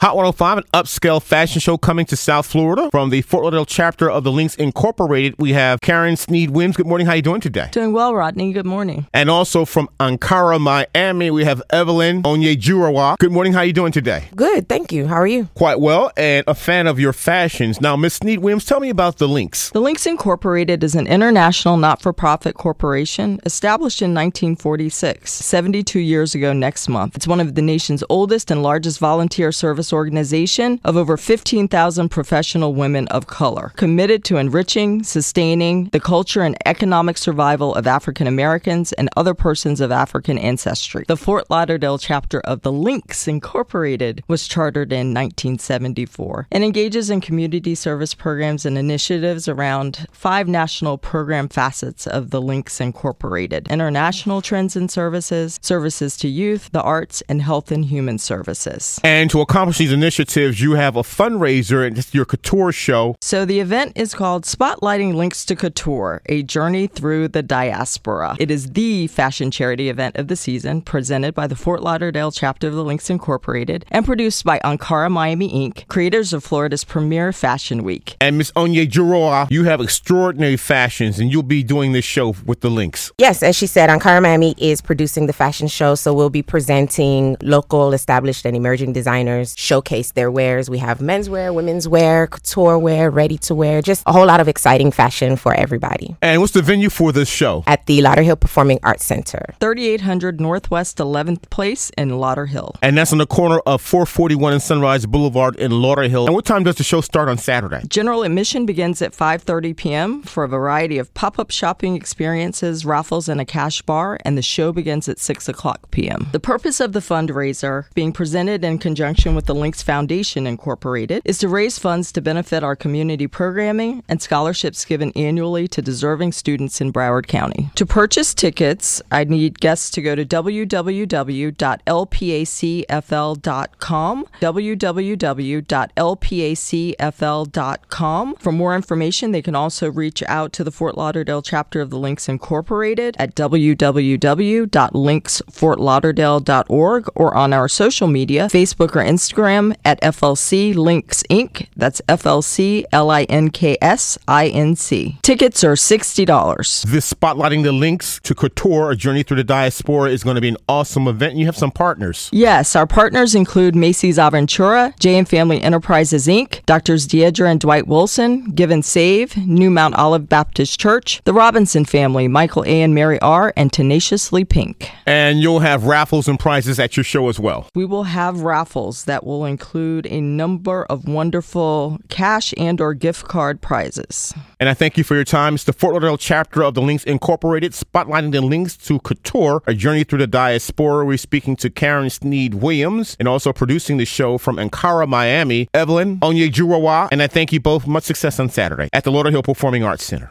Hot 105, an upscale fashion show coming to South Florida. From the Fort Lauderdale chapter of the Links Incorporated, we have Karen Sneed-Williams. Good morning. How are you doing today? Doing well, Rodney. Good morning. And also from Ankara, Miami, we have Evelyn Onyejuruwa. Good morning. How are you doing today? Good. Thank you. How are you? Quite well, and a fan of your fashions. Now, Ms. Sneed-Williams, tell me about the Links. The Links Incorporated is an international not-for-profit corporation established in 1946, 72 years ago next month. It's one of the nation's oldest and largest volunteer service organization of over 15,000 professional women of color, committed to enriching, sustaining the culture and economic survival of African Americans and other persons of African ancestry. The Fort Lauderdale chapter of the Links Incorporated was chartered in 1974 and engages in community service programs and initiatives around 5 national program facets of the Links Incorporated: international trends and services, services to youth, the arts, and health and human services. And to accomplish these initiatives, you have a fundraiser, and it's your couture show. So the event is called Spotlighting Links to Couture, a Journey Through the Diaspora. It is the fashion charity event of the season, presented by the Fort Lauderdale chapter of the Links Incorporated and produced by Ankara Miami, Inc., creators of Florida's premier fashion week. And Ms. Onyejuruwa, you have extraordinary fashions, and you'll be doing this show with the Links. Yes, as she said, Ankara Miami is producing the fashion show, so we'll be presenting local, established, and emerging designers showcase their wares. We have menswear, women's wear, couture wear, ready to wear, just a whole lot of exciting fashion for everybody. And what's the venue for this show? At the Lauderhill Performing Arts Center. 3800 Northwest 11th Place in Lauderhill. And that's on the corner of 441 and Sunrise Boulevard in Lauderhill. And what time does the show start on Saturday? General admission begins at 5:30 p.m. for a variety of pop-up shopping experiences, raffles, and a cash bar, and the show begins at 6 o'clock p.m. The purpose of the fundraiser, being presented in conjunction with the Links Foundation Incorporated, is to raise funds to benefit our community programming and scholarships given annually to deserving students in Broward County. To purchase tickets, I need guests to go to www.lpacfl.com, www.lpacfl.com. For more information, they can also reach out to the Fort Lauderdale chapter of the Links Incorporated at www.linksfortlauderdale.org or on our social media, Facebook or Instagram at FLC Links Inc. That's FLC LINKSINC. Tickets are $60. This Spotlighting the Links to Couture, a Journey Through the Diaspora, is going to be an awesome event. And you have some partners. Yes, our partners include Macy's Aventura, J and Family Enterprises Inc., Drs. Deidre and Dwight Wilson, Give and Save, New Mount Olive Baptist Church, the Robinson Family, Michael A. and Mary R., and Tenaciously Pink. And you'll have raffles and prizes at your show as well. We will have raffles that will include a number of wonderful cash and or gift card prizes. And I thank you for your time. It's the Fort Lauderdale chapter of the Links Incorporated, Spotlighting the Links to Couture, a Journey Through the Diaspora. We're speaking to Karen Sneed-Williams and also producing the show from Ankara, Miami, Evelyn Onyejuruwa. And I thank you both. Much success on Saturday at the Lauderhill Performing Arts Center.